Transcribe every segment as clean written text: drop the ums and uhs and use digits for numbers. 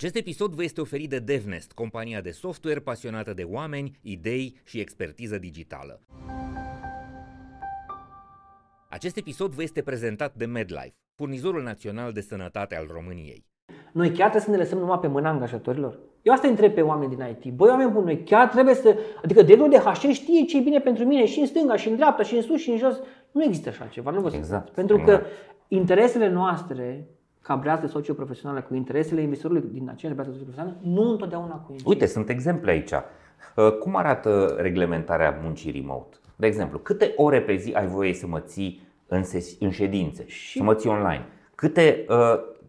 Acest episod vă este oferit de Devnest, compania de software pasionată de oameni, idei și expertiză digitală. Acest episod vă este prezentat de Medlife, furnizorul național de sănătate al României. Noi chiar trebuie să ne lăsăm numai pe mâna angajatorilor? Eu asta întreb pe oameni din IT. Băi, oameni buni, noi chiar trebuie să... Adică D2DH știe ce e bine pentru mine și în stânga, și în dreapta, și în sus, și în jos. Nu există așa ceva, nu vă spun. Exact. Pentru că interesele noastre ca brează socioprofesională cu interesele investitorului din aceeași brează socioprofesională nu întotdeauna coincid. Uite, sunt exemple aici. Cum arată reglementarea muncii remote? De exemplu, câte ore pe zi ai voie să mă ții în ședințe, să mă ții online? Câte...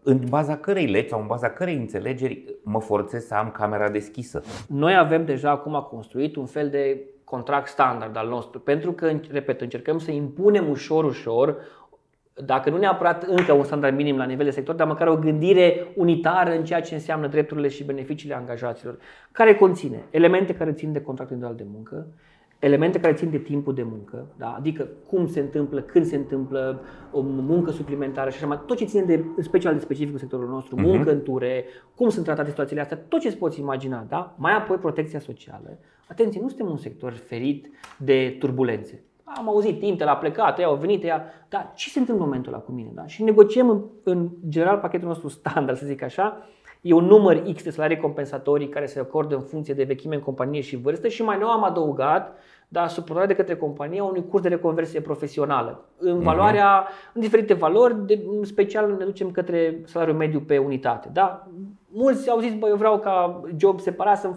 În baza cărei legi sau în baza cărei înțelegeri mă forțez să am camera deschisă? Noi avem deja acum construit un fel de contract standard al nostru, pentru că, repet, încercăm să impunem ușor, dacă nu neapărat încă un standard minim la nivel de sector, dar măcar o gândire unitară în ceea ce înseamnă drepturile și beneficiile angajaților, care conține elemente care țin de contractul individual de muncă, elemente care țin de timpul de muncă, da? Adică cum se întâmplă, când se întâmplă, o muncă suplimentară și așa mai, tot ce ține de, în special de specificul sectorul nostru, muncă în ture, cum sunt tratate situațiile astea, tot ce îți poți imagina, da? Mai apoi protecția socială. Atenție, nu suntem un sector ferit de turbulențe. Am auzit, Intel a plecat, ea a venit, ea, dar ce se întâmplă în momentul ăla cu mine? Da? Și negociem în general pachetul nostru standard, să zic așa. E un număr X de salarii compensatorii care se acordă în funcție de vechime în companie și vârstă și mai nou am adăugat, dar suportarea de către companie a unui curs de reconversie profesională. În diferite valori, în special ne ducem către salariul mediu pe unitate. Da? Mulți au zis, bă, eu vreau ca job separat să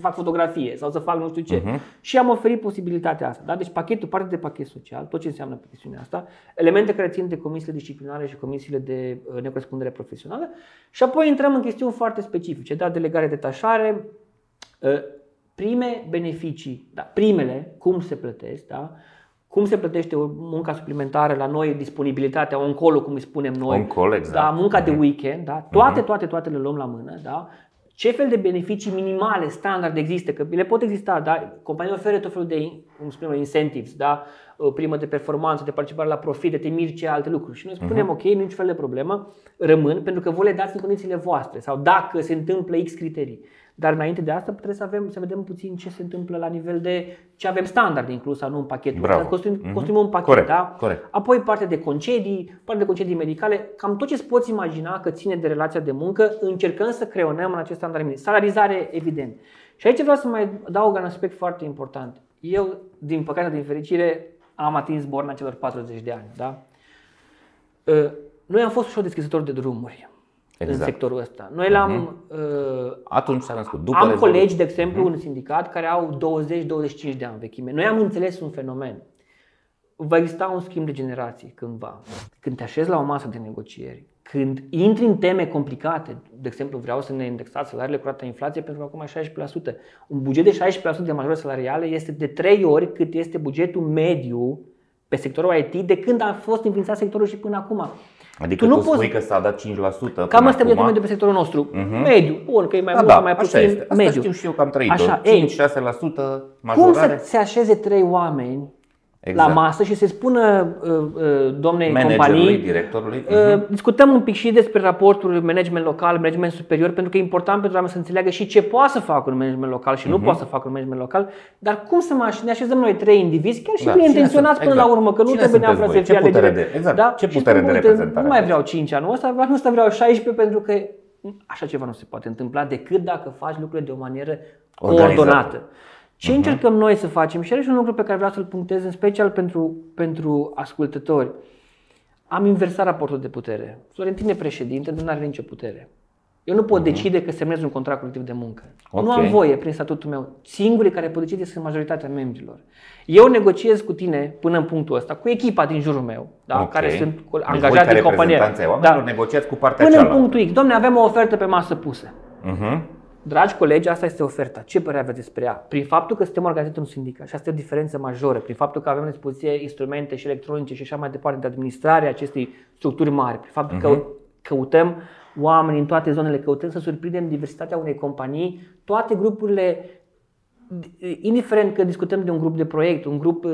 fac fotografie sau să fac nu știu ce. Și am oferit posibilitatea asta. Da? Deci pachetul, parte de pachet social, tot ce înseamnă chestiunea asta, elemente care țin de comisiile disciplinare și comisiile de necorespundere profesională. Și apoi intrăm în chestiuni foarte specifice, da? Delegare, detașare, prime beneficii, da? Primele, cum se plătesc, da? Cum se plătește o munca suplimentară la noi, disponibilitatea, on-call, cum îi spunem noi, on-call, exact. Da, munca de weekend, da? toate le luăm la mână. Da? Ce fel de beneficii minimale, standard există? Că le pot exista, da? Companiile oferă tot felul de, cum spunem, incentives, da? Primă de performanță, de participare la profit, de temiri ce alte lucruri. Și noi spunem, ok, niciun fel de problemă, rămân, pentru că voi le dați în condițiile voastre sau dacă se întâmplă X criterii. Dar înainte de asta trebuie să vedem puțin ce se întâmplă la nivel de ce avem standard inclus sau nu în pachetul. Construim un pachet, corect, da? Corect. Apoi parte de concedii medicale, cam tot ce îți poți imagina că ține de relația de muncă, încercăm să creionăm în acest standard minim. Salarizare, evident. Și aici vreau să mai adaug un aspect foarte important. Eu, din păcate, din fericire, am atins borna celor 40 de ani, da? Noi am fost ușor deschizători de drumuri. Exact. În sectorul ăsta. Noi l-am atunci s-a născut. Am colegi, de exemplu, în sindicat care au 20-25 de ani vechime. Noi am înțeles un fenomen. Va exista un schimb de generații cândva. Când te așezi la o masă de negocieri, când intri în teme complicate, de exemplu, vreau să ne indexați salariile cu rata inflației pentru că acum e 16%. Un buget de 16% de majorare salarială este de 3 ori cât este bugetul mediu pe sectorul IT de când a fost înființat sectorul și până acum. Adică tu spui că s-a dat 5%. Cam asta e mediu pe sectorul nostru. Mediu, bun, că e mai mult, mai puțin este. Asta mediu. Știu și eu că am trăit. Așa, 5-6% majorare. Cum să se așeze 3 oameni la masă și se spună doamnei companii, directorului, discutăm un pic și despre raportul management local, management superior, pentru că e important pentru oameni să înțeleagă și ce poate să facă un management local și nu poate să facă un management local, dar cum să ne așezăm noi 3 indivizi, chiar și bine intenționați până la urmă, că nu trebuie neapărat să fie alegere. Exact. Ce putere de reprezentare. Nu mai vreau 5 anul ăsta, vreau 16 pentru că așa ceva nu se poate întâmpla decât dacă faci lucrurile de o manieră coordonată. Ce încercăm noi să facem? Și are și un lucru pe care vreau să-l punctez în special pentru ascultători. Am inversat raportul de putere. Florentin e președinte, nu are nicio putere. Eu nu pot decide că semnez un contract colectiv de muncă. Okay. Nu am voie prin statutul meu. Singurii care pot decide sunt majoritatea membrilor. Eu negociez cu tine până în punctul ăsta, cu echipa din jurul meu, da, care sunt angajați din companie. Da. Negociați cu partea până cealaltă. În punctul X. Doamne, avem o ofertă pe masă pusă. Dragi colegi, asta este oferta. Ce părere aveți despre ea? Prin faptul că suntem organizați într-un sindicat, și asta e o diferență majoră, prin faptul că avem la dispoziție instrumente și electronice și așa mai departe de administrare acestei structuri mari, prin faptul că căutăm oameni în toate zonele, căutăm să surprindem diversitatea unei companii, toate grupurile, indiferent că discutăm de un grup de proiect, un grup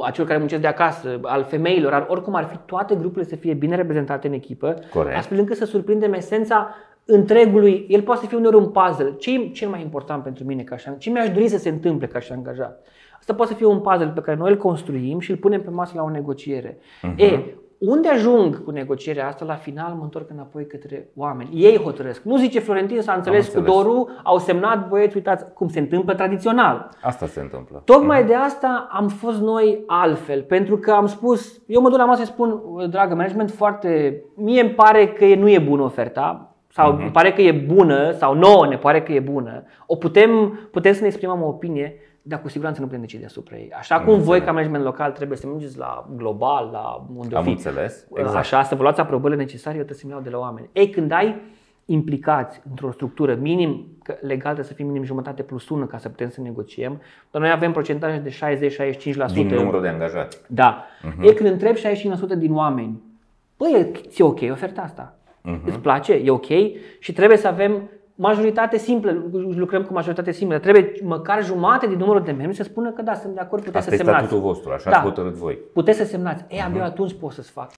acelor care muncesc de acasă, al femeilor, oricum ar fi toate grupurile să fie bine reprezentate în echipă. Corect. Astfel încât să surprindem esența întregului, el poate să fie uneori un puzzle. Ce e cel mai important pentru mine ca și angajat? Ce mi-aș dori să se întâmple ca și angajat? Asta poate să fie un puzzle pe care noi îl construim și îl punem pe masă la o negociere. E, unde ajung cu negocierea asta, la final mă întorc înapoi către oameni. Ei hotărăsc. Nu zice Florentin, s-a înțeles cu Doru, au semnat, băieți, uitați cum se întâmplă tradițional. Asta se întâmplă. Tocmai de asta am fost noi altfel, pentru că am spus, eu mă duc la masă și spun, dragă management, foarte, mie îmi pare că nu e bună oferta, sau îmi pare că e bună, sau nouă ne pare că e bună. O putem să ne exprimăm o opinie, dar cu siguranță nu putem decide asupra ei. Așa cum voi, ca management local, trebuie să mergeți la global, la unde o fi. Am înțeles. Exact. Așa, să vă luați aprobările necesare, eu trebuie să-mi iau de la oameni. Ei, când ai implicați într-o structură minim, legal trebuie să fie minim jumătate plus 1 ca să putem să negociem, dar noi avem procentaje de 60-65%. Din numărul de angajați. Da. Ei, când întreb 65% din oameni, băi, ți-e ok oferta asta? Îți place? E ok? Și trebuie să avem majoritate simplă, lucrăm cu majoritate simplă. Trebuie măcar jumate din numărul de membri să spună că da, sunt de acord, puteți să semnați. Asta e statutul vostru, așa ați hotărât voi. Puteți să semnați. Abia atunci pot să-ți fac.